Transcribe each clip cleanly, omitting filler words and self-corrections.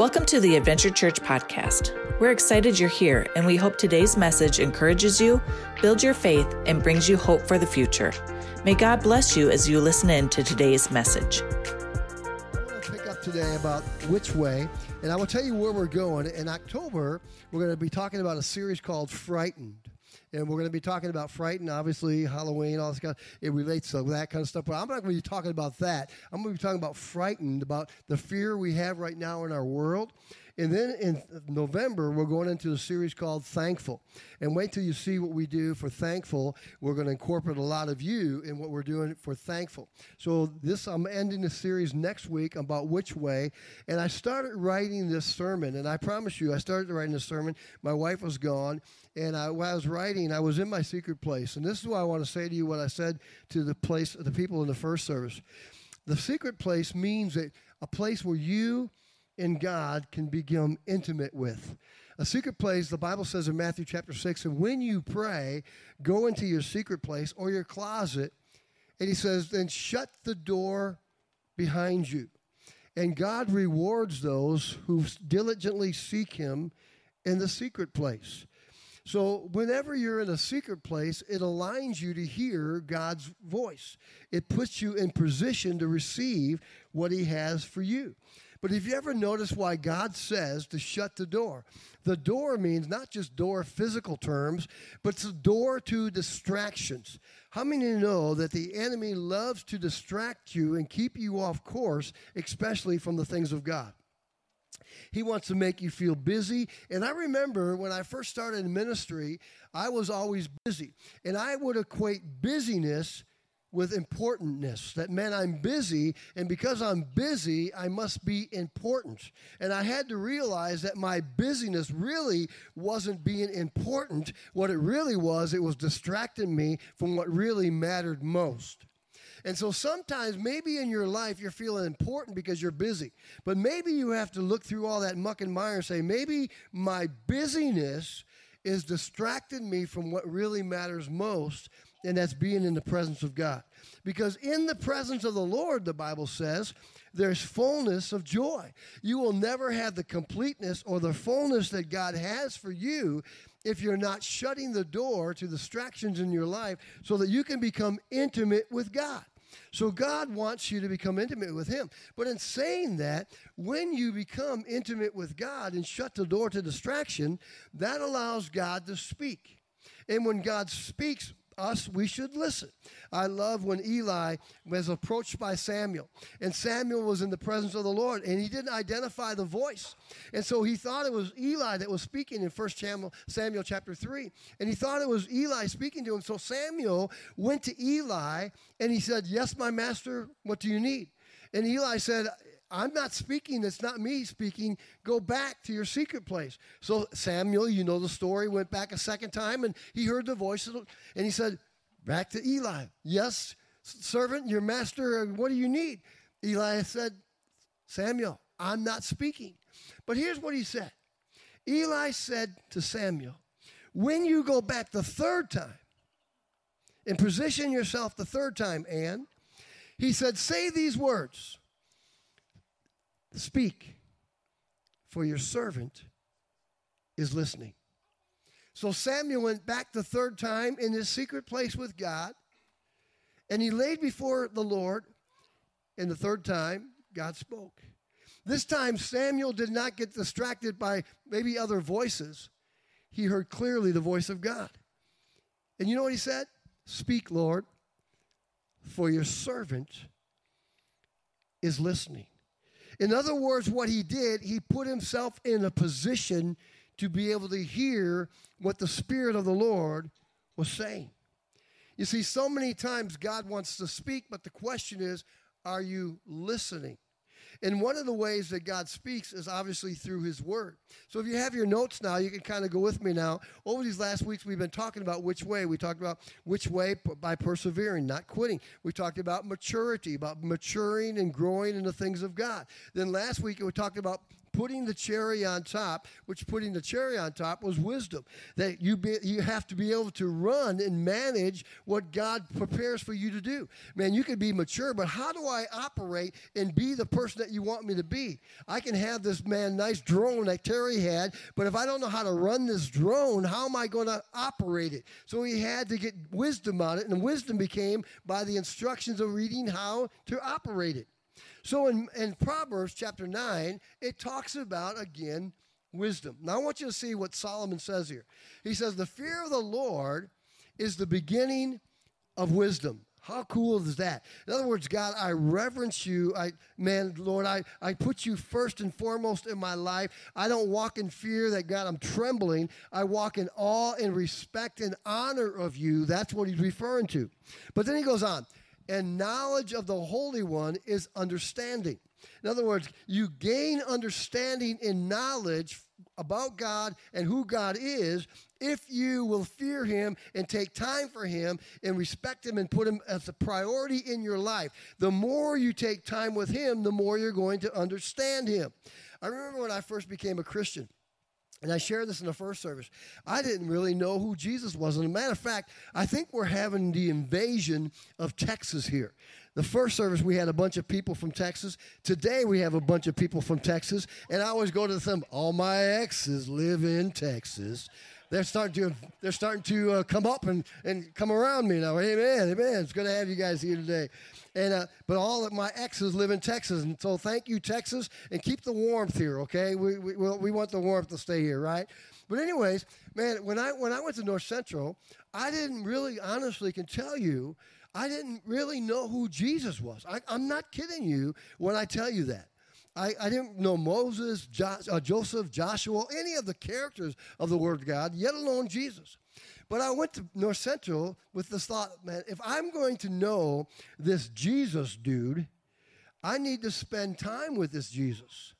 Welcome to the Adventure Church podcast. We're excited you're here, and we hope today's message encourages you, builds your faith, and brings you hope for the future. May God bless you as you listen in to today's message. I want to pick up today about which way, and I will tell you where we're going. In October, we're going to be talking about a series called Frightened. And we're going to be talking about Frightened, obviously, Halloween, all this kind of, it relates to that kind of stuff. But I'm not going to be talking about that. I'm going to be talking about Frightened, about the fear we have right now in our world. And then in November, we're going into a series called Thankful. And wait till you see what we do for Thankful. We're going to incorporate a lot of you in what we're doing for Thankful. So this, I'm ending the series next week about which way. And I started writing this sermon. And I promise you, I started writing this sermon. My wife was gone. And while I was writing, I was in my secret place. And this is why I want to say to you what I said to the people in the first service. The secret place means that a place where you and God can become intimate with. A secret place, the Bible says in Matthew chapter 6, and when you pray, go into your secret place or your closet, and he says, then shut the door behind you. And God rewards those who diligently seek him in the secret place. So whenever you're in a secret place, it aligns you to hear God's voice. It puts you in position to receive what he has for you. But if you ever notice why God says to shut the door means not just door physical terms, but it's a door to distractions. How many of you know that the enemy loves to distract you and keep you off course, especially from the things of God? He wants to make you feel busy. And I remember when I first started ministry, I was always busy. And I would equate busyness with importantness, that meant I'm busy, and because I'm busy, I must be important. And I had to realize that my busyness really wasn't being important. What it was distracting me from what really mattered most. And so sometimes maybe in your life you're feeling important because you're busy, but maybe you have to look through all that muck and mire and say, maybe my busyness is distracting me from what really matters most, and that's being in the presence of God. Because in the presence of the Lord, the Bible says, there's fullness of joy. You will never have the completeness or the fullness that God has for you if you're not shutting the door to distractions in your life so that you can become intimate with God. So God wants you to become intimate with him. But in saying that, when you become intimate with God and shut the door to distraction, that allows God to speak. And when God speaks, we should listen. I love when Eli was approached by Samuel, and Samuel was in the presence of the Lord, and he didn't identify the voice. And so he thought it was Eli that was speaking in 1 Samuel chapter 3, and he thought it was Eli speaking to him. So Samuel went to Eli, and he said, yes, my master, what do you need? And Eli said, I'm not speaking. It's not me speaking. Go back to your secret place. So Samuel, you know the story, went back a second time, and he heard the voice, and he said, back to Eli. Yes, servant, your master, what do you need? Eli said, Samuel, I'm not speaking. But here's what he said. Eli said to Samuel, when you go back the third time and position yourself the third time, and he said, say these words. Speak, for your servant is listening. So Samuel went back the third time in his secret place with God, and he laid before the Lord, and the third time God spoke. This time Samuel did not get distracted by maybe other voices. He heard clearly the voice of God. And you know what he said? Speak, Lord, for your servant is listening. In other words, what he did, he put himself in a position to be able to hear what the Spirit of the Lord was saying. You see, so many times God wants to speak, but the question is, are you listening? And one of the ways that God speaks is obviously through his word. So if you have your notes now, you can kind of go with me now. Over these last weeks, we've been talking about which way. We talked about which way by persevering, not quitting. We talked about maturity, about maturing and growing in the things of God. Then last week, we talked about putting the cherry on top, which putting the cherry on top was wisdom. That you have to be able to run and manage what God prepares for you to do. Man, you can be mature, but how do I operate and be the person that you want me to be? I can have this, man, nice drone that Terry had, but if I don't know how to run this drone, how am I going to operate it? So he had to get wisdom on it, and wisdom became by the instructions of reading how to operate it. So in Proverbs chapter 9, it talks about, again, wisdom. Now, I want you to see what Solomon says here. He says, the fear of the Lord is the beginning of wisdom. How cool is that? In other words, God, I reverence you. Lord, I put you first and foremost in my life. I don't walk in fear that, God, I'm trembling. I walk in awe and respect and honor of you. That's what he's referring to. But then he goes on. And knowledge of the Holy One is understanding. In other words, you gain understanding and knowledge about God and who God is if you will fear him and take time for him and respect him and put him as a priority in your life. The more you take time with him, the more you're going to understand him. I remember when I first became a Christian. And I shared this in the first service. I didn't really know who Jesus was. And as a matter of fact, I think we're having the invasion of Texas here. The first service, we had a bunch of people from Texas. Today, we have a bunch of people from Texas. And I always go to them, all my exes live in Texas. They're starting to come up and come around me now. Amen, amen. It's good to have you guys here today. And but all of my exes live in Texas, and so thank you, Texas, and keep the warmth here, okay? We want the warmth to stay here, right? But anyways, man, when I went to North Central, I didn't really, honestly, can tell you, I didn't really know who Jesus was. I'm not kidding you when I tell you that. I didn't know Moses, Joseph, Joshua, any of the characters of the Word of God, yet alone Jesus. But I went to North Central with this thought, man, if I'm going to know this Jesus dude, I need to spend time with this Jesus.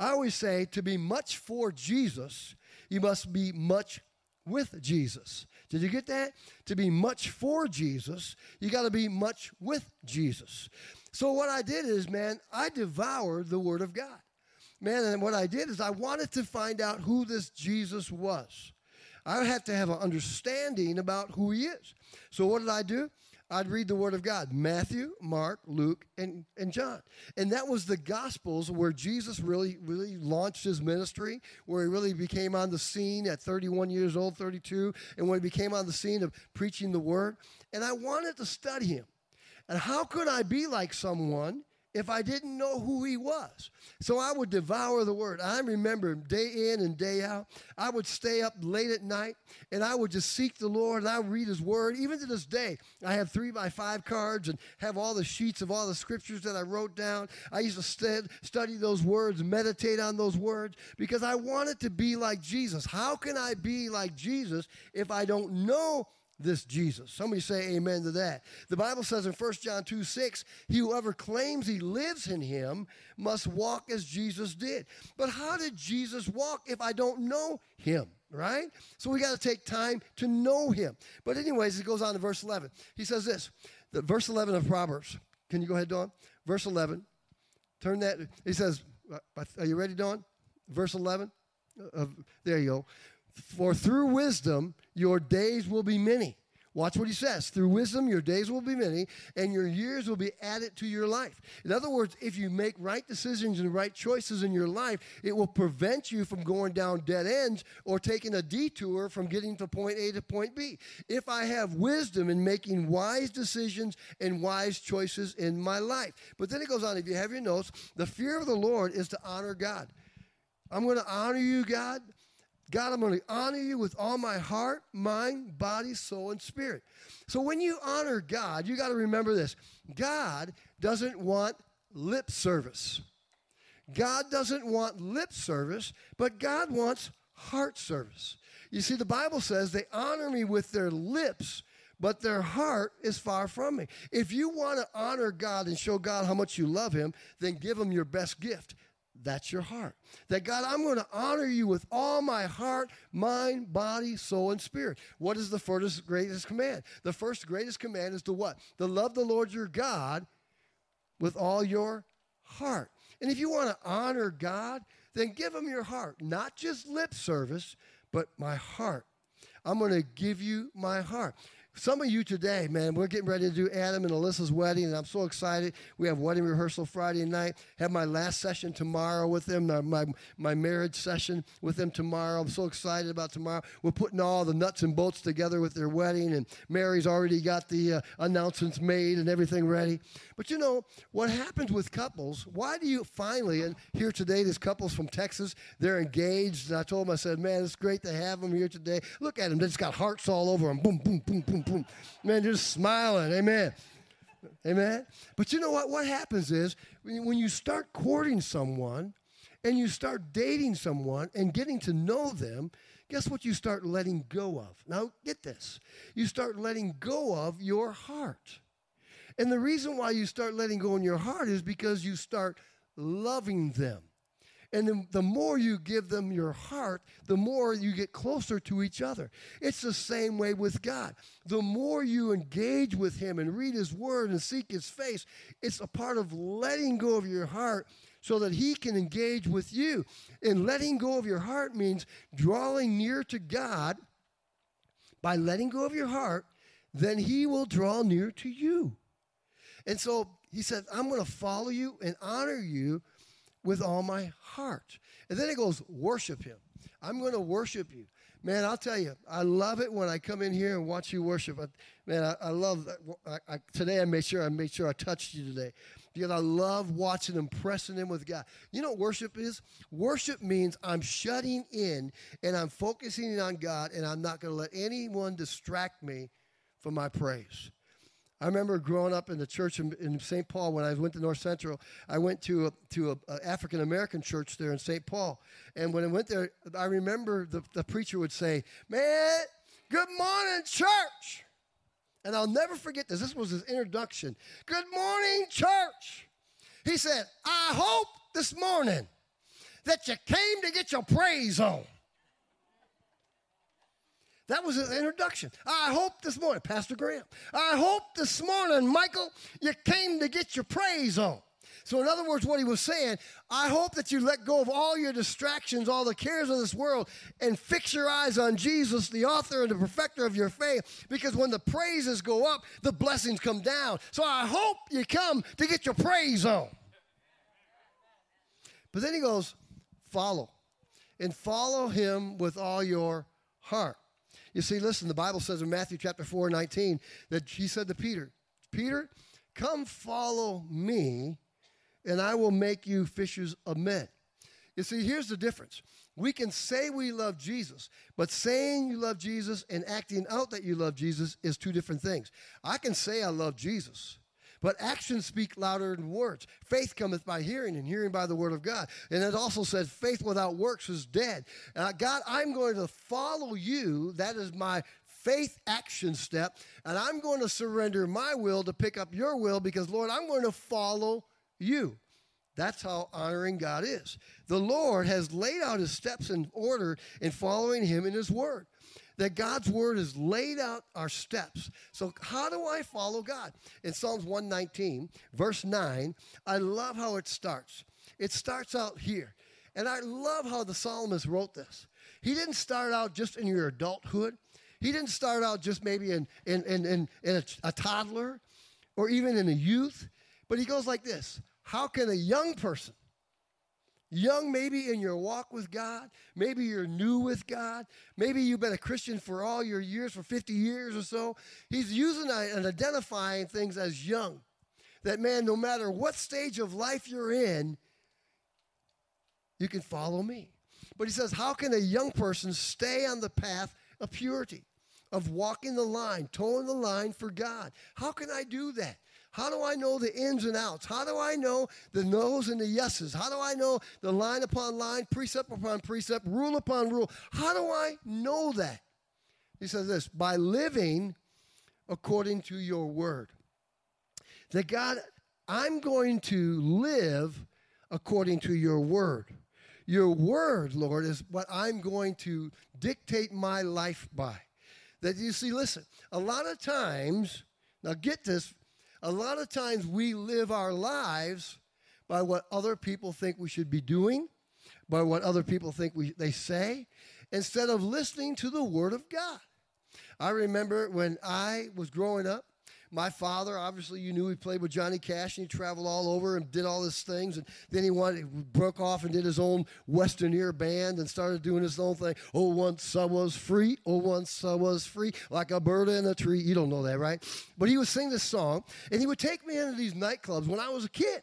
I always say, to be much for Jesus, you must be much with Jesus. Did you get that? To be much for Jesus, you got to be much with Jesus. So what I did is, man, I devoured the Word of God. Man, and what I did is I wanted to find out who this Jesus was. I had to have an understanding about who he is. So what did I do? I'd read the Word of God, Matthew, Mark, Luke, and John. And that was the Gospels where Jesus really, really launched his ministry, where he really became on the scene at 31 years old, 32, and when he became on the scene of preaching the Word. And I wanted to study him. And how could I be like someone if I didn't know who he was? So I would devour the Word. I remember day in and day out, I would stay up late at night, and I would just seek the Lord, and I would read his Word. Even to this day, I have 3x5 cards and have all the sheets of all the scriptures that I wrote down. I used to study those words, meditate on those words, because I wanted to be like Jesus. How can I be like Jesus if I don't know this Jesus? Somebody say amen to that. The Bible says in 1 John 2:6, he whoever claims he lives in him must walk as Jesus did. But how did Jesus walk if I don't know him, right? So we got to take time to know him. But anyways, it goes on to verse 11. He says this, the verse 11 of Proverbs. Can you go ahead, Dawn? Verse 11. Turn that. He says, are you ready, Dawn? Verse 11. There you go. For through wisdom, your days will be many. Watch what he says. Through wisdom, your days will be many, and your years will be added to your life. In other words, if you make right decisions and right choices in your life, it will prevent you from going down dead ends or taking a detour from getting to point A to point B. If I have wisdom in making wise decisions and wise choices in my life. But then it goes on, if you have your notes, the fear of the Lord is to honor God. I'm going to honor you, God. God, I'm going to honor you with all my heart, mind, body, soul, and spirit. So when you honor God, you got to remember this. God doesn't want lip service. God doesn't want lip service, but God wants heart service. You see, the Bible says they honor me with their lips, but their heart is far from me. If you want to honor God and show God how much you love him, then give him your best gift. That's your heart. That, God, I'm going to honor you with all my heart, mind, body, soul, and spirit. What is the first greatest command? The first greatest command is to what? To love the Lord your God with all your heart. And if you want to honor God, then give him your heart, not just lip service, but my heart. I'm going to give you my heart. Some of you today, man, we're getting ready to do Adam and Alyssa's wedding, and I'm so excited. We have wedding rehearsal Friday night. Have my last session tomorrow with them, my marriage session with them tomorrow. I'm so excited about tomorrow. We're putting all the nuts and bolts together with their wedding, and Mary's already got the announcements made and everything ready. But, you know, what happens with couples, why do you finally, and here today, this couple's from Texas, they're engaged, and I told them, I said, man, it's great to have them here today. Look at them. They just got hearts all over them. Boom, boom, boom, boom. Man, you're just smiling. Amen. Amen. But you know what? What happens is when you start courting someone and you start dating someone and getting to know them, guess what you start letting go of? Now, get this. You start letting go of your heart. And the reason why you start letting go in your heart is because you start loving them. And then the more you give them your heart, the more you get closer to each other. It's the same way with God. The more you engage with him and read his word and seek his face, it's a part of letting go of your heart so that he can engage with you. And letting go of your heart means drawing near to God. By letting go of your heart, then he will draw near to you. And so he said, I'm going to follow you and honor you with all my heart. And then it goes, worship him. I'm going to worship you. Man, I'll tell you, I love it when I come in here and watch you worship. I love that. Today I made sure I touched you today. Because I love watching and pressing in with God. You know what worship is? Worship means I'm shutting in and I'm focusing on God, and I'm not going to let anyone distract me from my praise. I remember growing up in the church in St. Paul when I went to North Central. I went to an African-American church there in St. Paul. And when I went there, I remember the preacher would say, man, good morning, church. And I'll never forget this. This was his introduction. Good morning, church. He said, I hope this morning that you came to get your praise on. That was his introduction. I hope this morning, Pastor Graham, I hope this morning, Michael, you came to get your praise on. So in other words, what he was saying, I hope that you let go of all your distractions, all the cares of this world, and fix your eyes on Jesus, the author and the perfecter of your faith, because when the praises go up, the blessings come down. So I hope you come to get your praise on. But then he goes, follow, and follow him with all your heart. You see, listen, the Bible says in Matthew chapter 4:19 that he said to Peter, Peter, come follow me, and I will make you fishers of men. You see, here's the difference. We can say we love Jesus, but saying you love Jesus and acting out that you love Jesus is two different things. I can say I love Jesus, but actions speak louder than words. Faith cometh by hearing, and hearing by the word of God. And it also said, faith without works is dead. God, I'm going to follow you. That is my faith action step. And I'm going to surrender my will to pick up your will because, Lord, I'm going to follow you. That's how honoring God is. The Lord has laid out his steps in order in following him in his word. That God's word has laid out our steps. So how do I follow God? In Psalms 119, verse 9, I love how it starts. It starts out here. And I love how the psalmist wrote this. He didn't start out just in your adulthood. He didn't start out just maybe in a toddler or even in a youth. But he goes like this. How can a young person, young maybe in your walk with God, maybe you're new with God, maybe you've been a Christian for all your years, for 50 years or so, he's using and identifying things as young. That, man, no matter what stage of life you're in, you can follow me. But he says, how can a young person stay on the path of purity, of walking the line, towing the line for God? How can I do that? How do I know the ins and outs? How do I know the no's and the yeses? How do I know the line upon line, precept upon precept, rule upon rule? How do I know that? He says this, by living according to your word. That God, I'm going to live according to your word. Your word, Lord, is what I'm going to dictate my life by. That you see, listen, a lot of times, now get this, a lot of times we live our lives by what other people think we should be doing, by what other people think they say, instead of listening to the Word of God. I remember when I was growing up, my father, obviously you knew he played with Johnny Cash, and he traveled all over and did all these things, and then he broke off and did his own Westerner band and started doing his own thing. Oh, once I was free, oh, once I was free, like a bird in a tree. You don't know that, right? But he would sing this song, and he would take me into these nightclubs when I was a kid.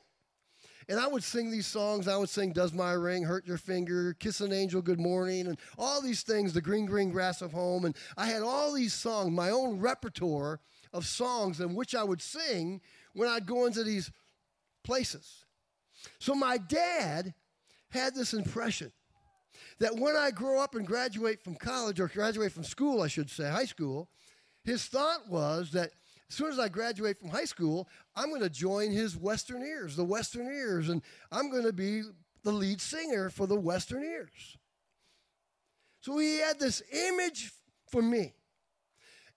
And I would sing these songs. I would sing, Does My Ring Hurt Your Finger, Kiss an Angel, Good Morning, and all these things, The Green, Green Grass of Home. And I had all these songs, my own repertoire of songs in which I would sing when I'd go into these places. So my dad had this impression that when I grow up and graduate from college, or graduate from school, I should say, high school, his thought was that as soon as I graduate from high school, I'm going to join his Westerners, the Westerners, and I'm going to be the lead singer for the Westerners. So he had this image for me,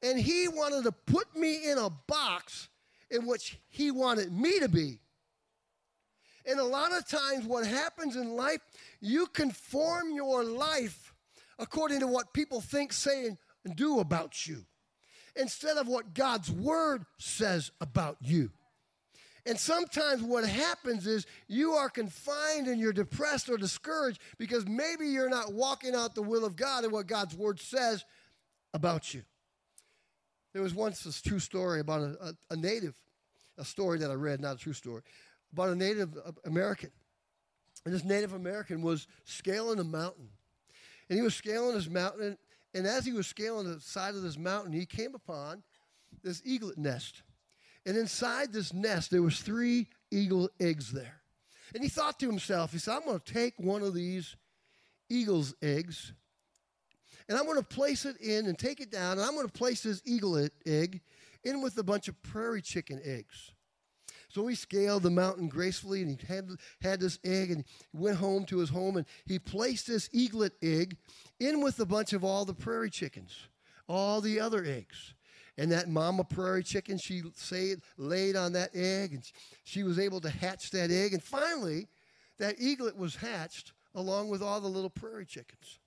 and he wanted to put me in a box in which he wanted me to be. And a lot of times what happens in life, you conform your life according to what people think, say, and do about you, instead of what God's Word says about you. And sometimes what happens is you are confined and you're depressed or discouraged because maybe you're not walking out the will of God and what God's Word says about you. There was once this true story about a native, a story that I read, not a true story, about a Native American. And this Native American was scaling a mountain. And he was scaling his mountain, and as he was scaling the side of this mountain, he came upon this eaglet nest. And inside this nest, there was 3 eagle eggs there. And he thought to himself, he said, I'm going to take one of these eagle's eggs, and I'm going to place it in and take it down, and I'm going to place this eaglet egg in with a bunch of prairie chicken eggs. So he scaled the mountain gracefully, and he had this egg, and he went home to his home, and he placed this eaglet egg in with a bunch of all the prairie chickens, all the other eggs. And that mama prairie chicken, she laid on that egg, and she was able to hatch that egg. And finally, that eaglet was hatched along with all the little prairie chickens.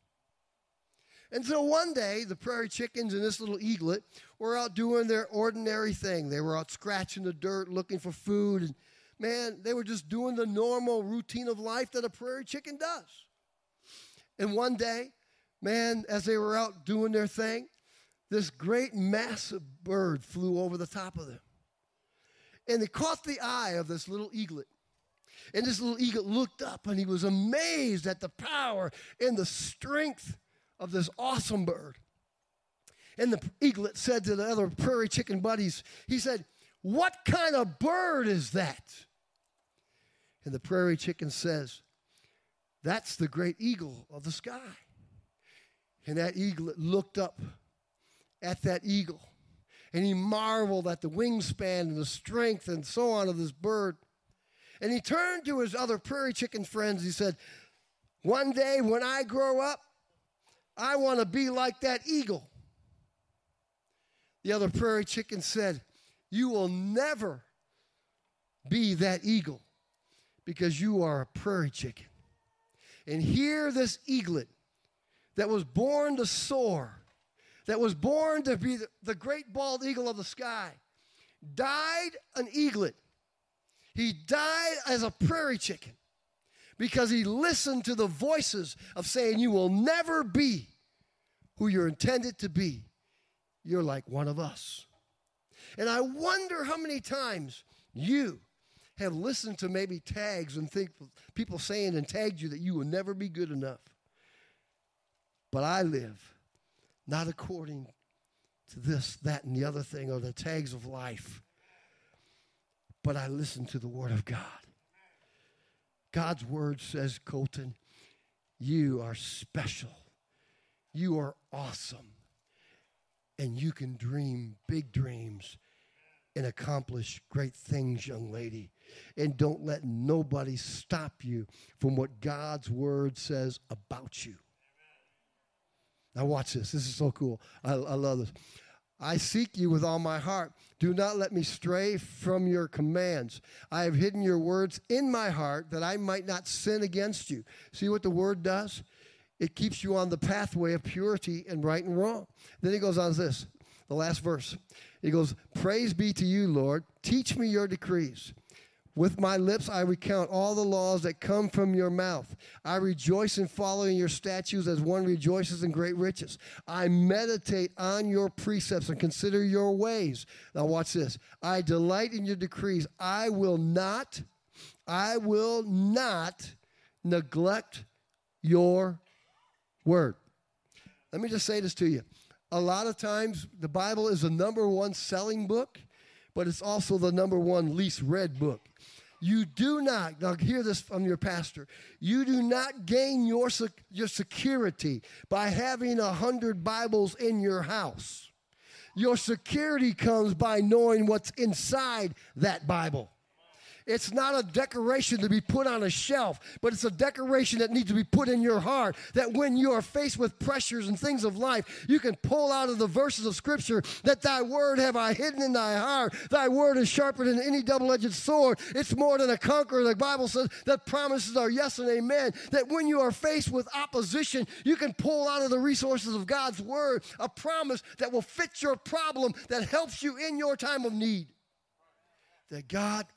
And so one day, the prairie chickens and this little eaglet were out doing their ordinary thing. They were out scratching the dirt, looking for food. And man, they were just doing the normal routine of life that a prairie chicken does. And one day, man, as they were out doing their thing, this great massive bird flew over the top of them. And it caught the eye of this little eaglet. And this little eaglet looked up, and he was amazed at the power and the strength of this awesome bird. And the eaglet said to the other prairie chicken buddies, he said, what kind of bird is that? And the prairie chicken says, that's the great eagle of the sky. And that eaglet looked up at that eagle, and he marveled at the wingspan and the strength and so on of this bird. And he turned to his other prairie chicken friends. He said, one day when I grow up, I want to be like that eagle. The other prairie chicken said, you will never be that eagle because you are a prairie chicken. And here this eaglet that was born to soar, that was born to be the great bald eagle of the sky, died an eaglet. He died as a prairie chicken, because he listened to the voices of saying, you will never be who you're intended to be. You're like one of us. And I wonder how many times you have listened to maybe tags and think people saying and tagged you that you will never be good enough. But I live not according to this, that, and the other thing, or the tags of life, but I listen to the Word of God. God's Word says, Colton, you are special, you are awesome, and you can dream big dreams and accomplish great things, young lady. And don't let nobody stop you from what God's Word says about you. Now watch this. This is so cool. I love this. I seek you with all my heart. Do not let me stray from your commands. I have hidden your words in my heart that I might not sin against you. See what the word does? It keeps you on the pathway of purity and right and wrong. Then he goes on to this, the last verse. He goes, praise be to you, Lord. Teach me your decrees. With my lips I recount all the laws that come from your mouth. I rejoice in following your statutes as one rejoices in great riches. I meditate on your precepts and consider your ways. Now watch this. I delight in your decrees. I will not neglect your word. Let me just say this to you. A lot of times the Bible is the number one selling book, but it's also the number one least read book. You do not, now hear this from your pastor, you do not gain your security by having 100 Bibles in your house. Your security comes by knowing what's inside that Bible. It's not a decoration to be put on a shelf, but it's a decoration that needs to be put in your heart, that when you are faced with pressures and things of life, you can pull out of the verses of Scripture that thy word have I hidden in thy heart. Thy word is sharper than any double-edged sword. It's more than a conqueror. The Bible says that promises are yes and amen, that when you are faced with opposition, you can pull out of the resources of God's word a promise that will fit your problem, that helps you in your time of need. That God,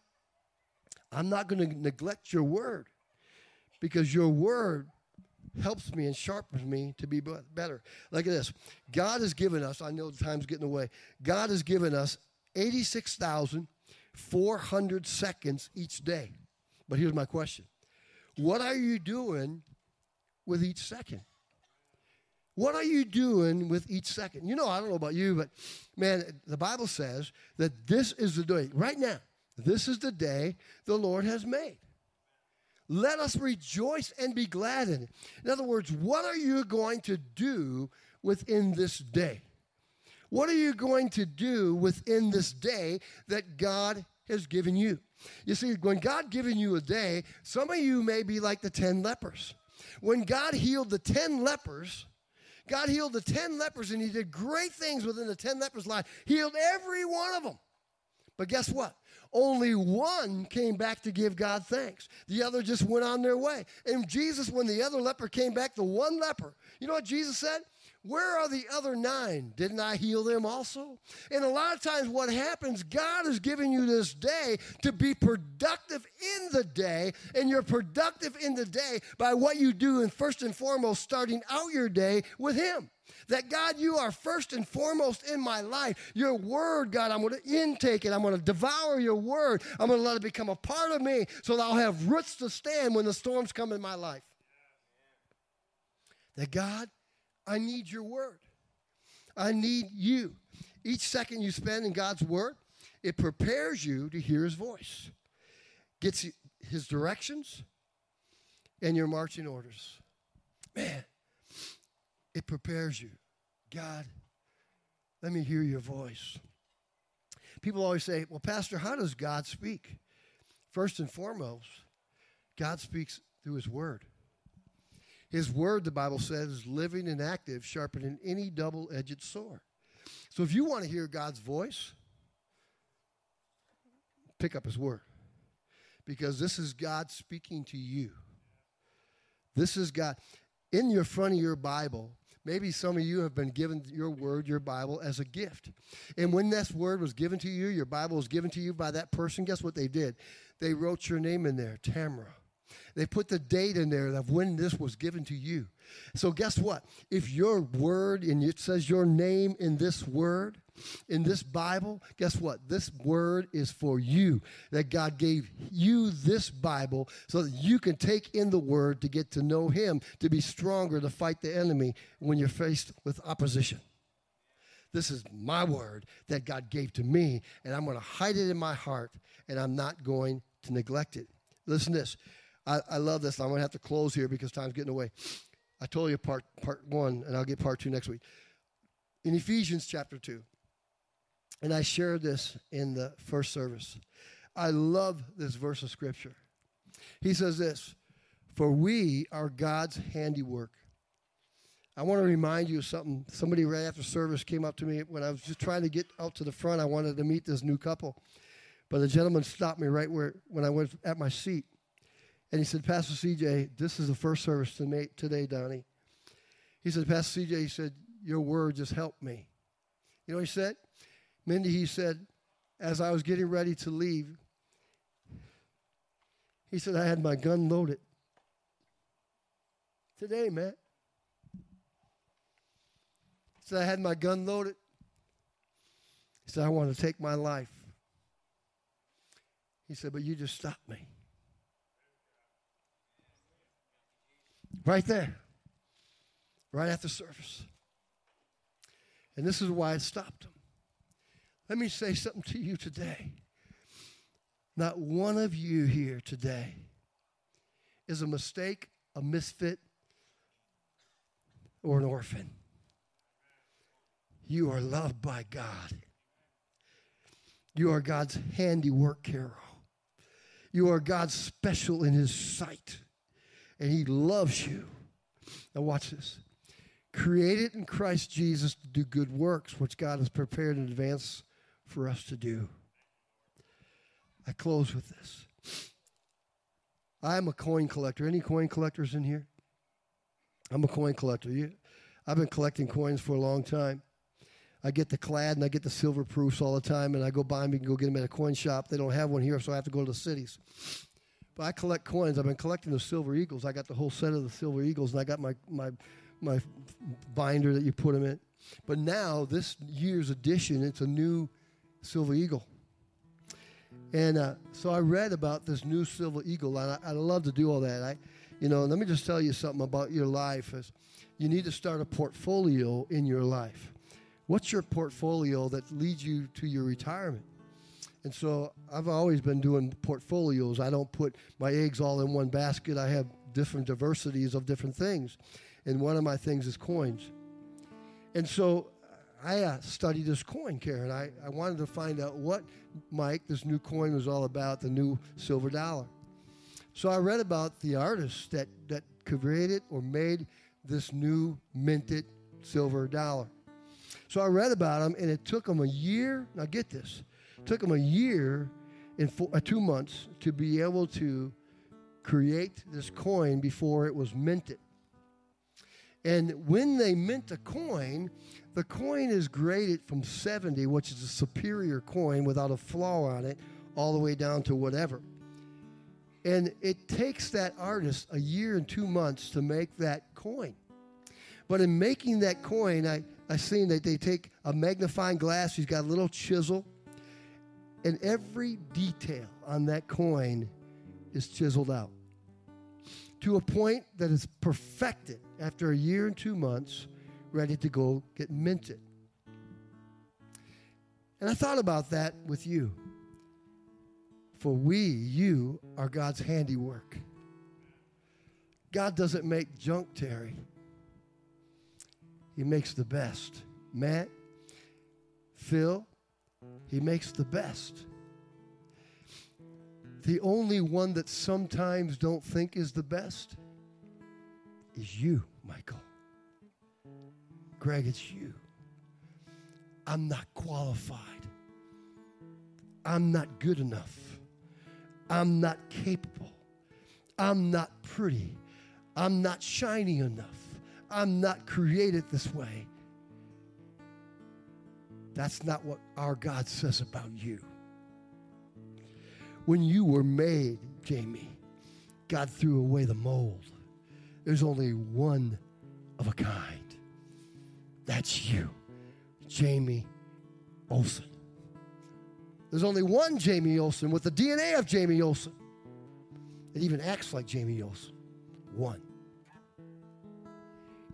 I'm not going to neglect your word, because your word helps me and sharpens me to be better. Look at this. God has given us, I know the time's getting away, God has given us 86,400 seconds each day. But here's my question. What are you doing with each second? What are you doing with each second? You know, I don't know about you, but, man, the Bible says that this is the day, right now. This is the day the Lord has made. Let us rejoice and be glad in it. In other words, what are you going to do within this day? What are you going to do within this day that God has given you? You see, when God given you a day, some of you may be like the 10 lepers. When God healed the 10 lepers, God healed the 10 lepers, and he did great things within the 10 lepers' life. Healed every one of them. But guess what? Only one came back to give God thanks. The other just went on their way. And Jesus, when the other leper came back, the one leper, you know what Jesus said? Where are the other 9? Didn't I heal them also? And a lot of times what happens, God is giving you this day to be productive in the day, and you're productive in the day by what you do, and first and foremost, starting out your day with him. That, God, you are first and foremost in my life. Your word, God, I'm going to intake it. I'm going to devour your word. I'm going to let it become a part of me so that I'll have roots to stand when the storms come in my life. That, God, I need your word. I need you. Each second you spend in God's word, it prepares you to hear his voice, gets his directions and your marching orders. Man. It prepares you. God, let me hear your voice. People always say, well, Pastor, how does God speak? First and foremost, God speaks through his word. His word, the Bible says, is living and active, sharper than any double-edged sword. So if you want to hear God's voice, pick up his word, because this is God speaking to you. This is God. In your front of your Bible, maybe some of you have been given your word, your Bible, as a gift. And when this word was given to you, your Bible was given to you by that person, guess what they did? They wrote your name in there, Tamara. They put the date in there of when this was given to you. So guess what? If your word, and it says your name in this word, in this Bible, guess what? This word is for you, that God gave you this Bible so that you can take in the word to get to know him, to be stronger, to fight the enemy when you're faced with opposition. This is my word that God gave to me, and I'm going to hide it in my heart, and I'm not going to neglect it. Listen to this. I love this. I'm going to have to close here because time's getting away. I told you part one, and I'll get part two next week. In Ephesians chapter 2. And I shared this in the first service. I love this verse of Scripture. He says this, for we are God's handiwork, I want to remind you of something. Somebody right after service came up to me when I was just trying to get out to the front. I wanted to meet this new couple. But the gentleman stopped me right where when I went at my seat. And he said, Pastor CJ, this is the first service today, Donnie. He said, Pastor CJ, he said, your word just helped me. You know what he said? Mindy, he said, as I was getting ready to leave, he said, I had my gun loaded. Today, Matt. He said, I had my gun loaded. He said, I want to take my life. He said, but you just stopped me. Right there. Right after service. And this is why it stopped him. Let me say something to you today. Not one of you here today is a mistake, a misfit, or an orphan. You are loved by God. You are God's handiwork, hero. You are God's special in his sight. And he loves you. Now watch this. Created in Christ Jesus to do good works, which God has prepared in advance for us to do. I close with this. I'm a coin collector. Any coin collectors in here? I'm a coin collector. I've been collecting coins for a long time. I get the clad and I get the silver proofs all the time, and I go buy them. You can go get them at a coin shop. They don't have one here, so I have to go to the cities. But I collect coins. I've been collecting the silver eagles. I got the whole set of the silver eagles, and I got my binder that you put them in. But now, this year's edition, it's a new silver eagle. And so I read about this new silver eagle, and I love to do all that. Let me just tell you something about your life. Is you need to start a portfolio in your life. What's your portfolio that leads you to your retirement? And so I've always been doing portfolios. I don't put my eggs all in one basket. I have different diversities of different things. And one of my things is coins. And so I studied this coin, Karen. I wanted to find out what, Mike, this new coin was all about, the new silver dollar. So I read about the artists that created or made this new minted silver dollar. So I read about them, and it took them a year. Now get this. It took them a year and 2 months to be able to create this coin before it was minted. And when they mint a coin, the coin is graded from 70, which is a superior coin without a flaw on it, all the way down to whatever. And it takes that artist a year and 2 months to make that coin. But in making that coin, I seen that they take a magnifying glass. He's got a little chisel. And every detail on that coin is chiseled out to a point that it's perfected after a year and 2 months, ready to go get minted. And I thought about that with you. For you are God's handiwork. God doesn't make junk, Terry. He makes the best. Matt, Phil, he makes the best. The only one that sometimes don't think is the best is you, Michael. Greg, it's you. I'm not qualified. I'm not good enough. I'm not capable. I'm not pretty. I'm not shiny enough. I'm not created this way. That's not what our God says about you. When you were made, Jamie, God threw away the mold. There's only one of a kind. That's you, Jamie Olsen. There's only one Jamie Olsen with the DNA of Jamie Olsen. It even acts like Jamie Olsen. One.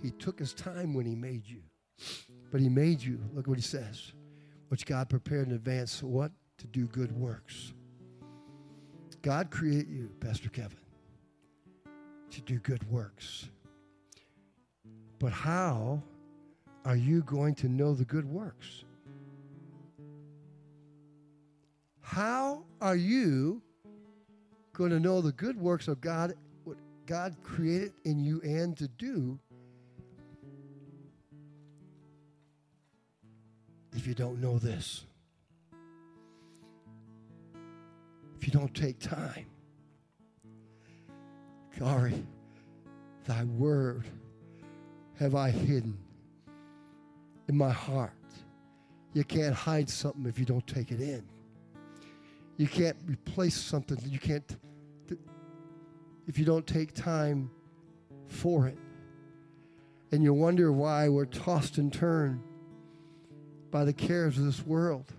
He took his time when he made you. But he made you, look what he says, which God prepared in advance for what? To do good works. God created you, Pastor Kevin, to do good works. But how are you going to know the good works? How are you going to know the good works of God, what God created in you and to do, if you don't know this, if you don't take time. Glory, thy word have I hidden in my heart. You can't hide something if you don't take it in. You can't replace something that you can't, if you don't take time for it. And you wonder why we're tossed and turned by the cares of this world.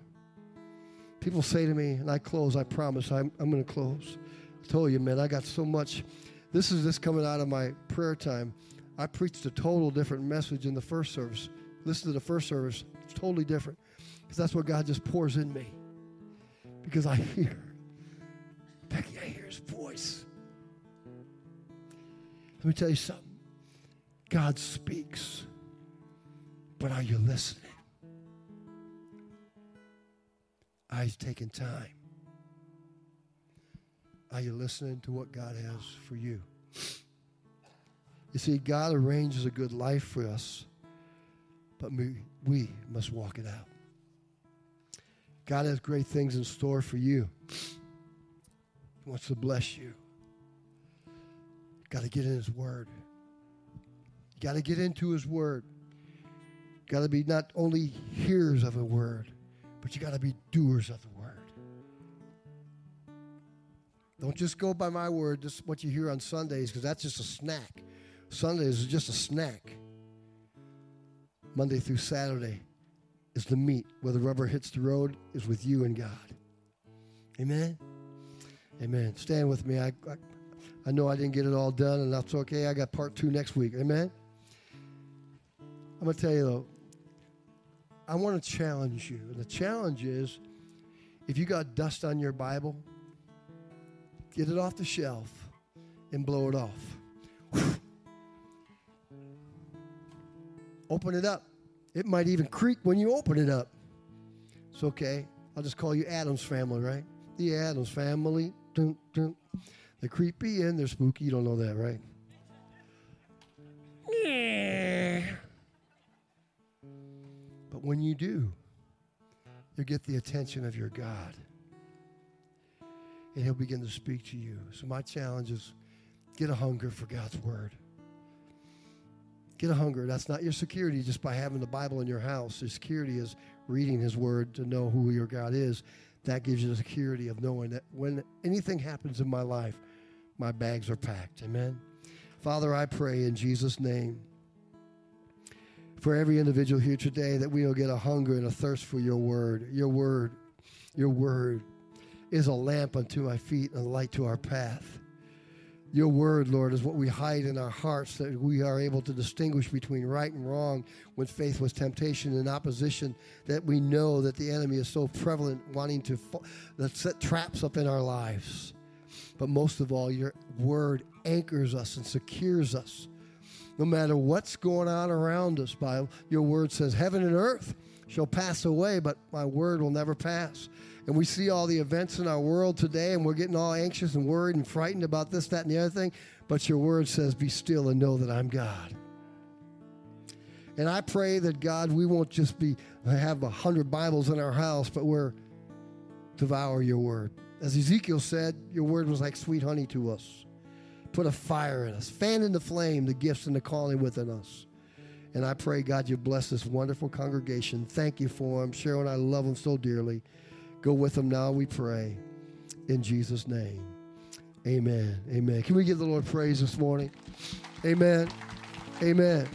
People say to me, and I close, I promise, I'm going to close. I told you, man, I got so much. This is just coming out of my prayer time. I preached a total different message in the first service. Listen to the first service. It's totally different because that's what God just pours in me, because I hear, Becky, I hear his voice. Let me tell you something. God speaks, but are you listening? Are you taking time? Are you listening to what God has for you? You see, God arranges a good life for us, but we must walk it out. God has great things in store for you. He wants to bless you. Got to get in his word. Got to get into his word. Got to be not only hearers of a word, but you got to be doers of the word. Don't just go by my word, this is what you hear on Sundays, because that's just a snack. Sundays is just a snack. Monday through Saturday is the meat. Where the rubber hits the road is with you and God. Amen? Amen. Stand with me. I know I didn't get it all done, and that's okay. I got part two next week. Amen? I'm going to tell you, though, I want to challenge you. And the challenge is, if you got dust on your Bible, get it off the shelf and blow it off. Open it up. It might even creak when you open it up. It's okay. I'll just call you Addams Family, right? The Addams Family. Dun, dun. They're creepy and they're spooky. You don't know that, right? Yeah. But when you do, you get the attention of your God. And he'll begin to speak to you. So my challenge is, get a hunger for God's word. Get a hunger. That's not your security just by having the Bible in your house. Your security is reading his word to know who your God is. That gives you the security of knowing that when anything happens in my life, my bags are packed. Amen? Father, I pray in Jesus' name for every individual here today that we will get a hunger and a thirst for your word. Your word, your word is a lamp unto my feet and a light to our path. Your word, Lord, is what we hide in our hearts, that we are able to distinguish between right and wrong when faith was temptation and opposition, that we know that the enemy is so prevalent, wanting to set traps up in our lives. But most of all, your word anchors us and secures us. No matter what's going on around us, your word says, heaven and earth shall pass away, but my word will never pass. And we see all the events in our world today, and we're getting all anxious and worried and frightened about this, that, and the other thing. But your word says, be still and know that I'm God. And I pray that, God, we won't just have 100 Bibles in our house, but we're devour your word. As Ezekiel said, your word was like sweet honey to us. Put a fire in us. Fan into flame the gifts and the calling within us. And I pray, God, you bless this wonderful congregation. Thank you for them. Cheryl and I love them so dearly. Go with them now, we pray. In Jesus' name, amen. Amen. Can we give the Lord praise this morning? Amen. Amen.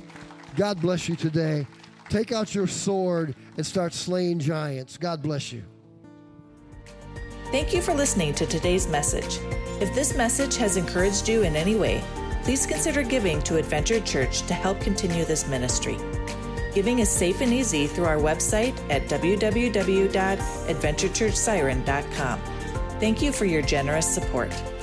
God bless you today. Take out your sword and start slaying giants. God bless you. Thank you for listening to today's message. If this message has encouraged you in any way, please consider giving to Adventure Church to help continue this ministry. Giving is safe and easy through our website at www.adventurechurchsiren.com. Thank you for your generous support.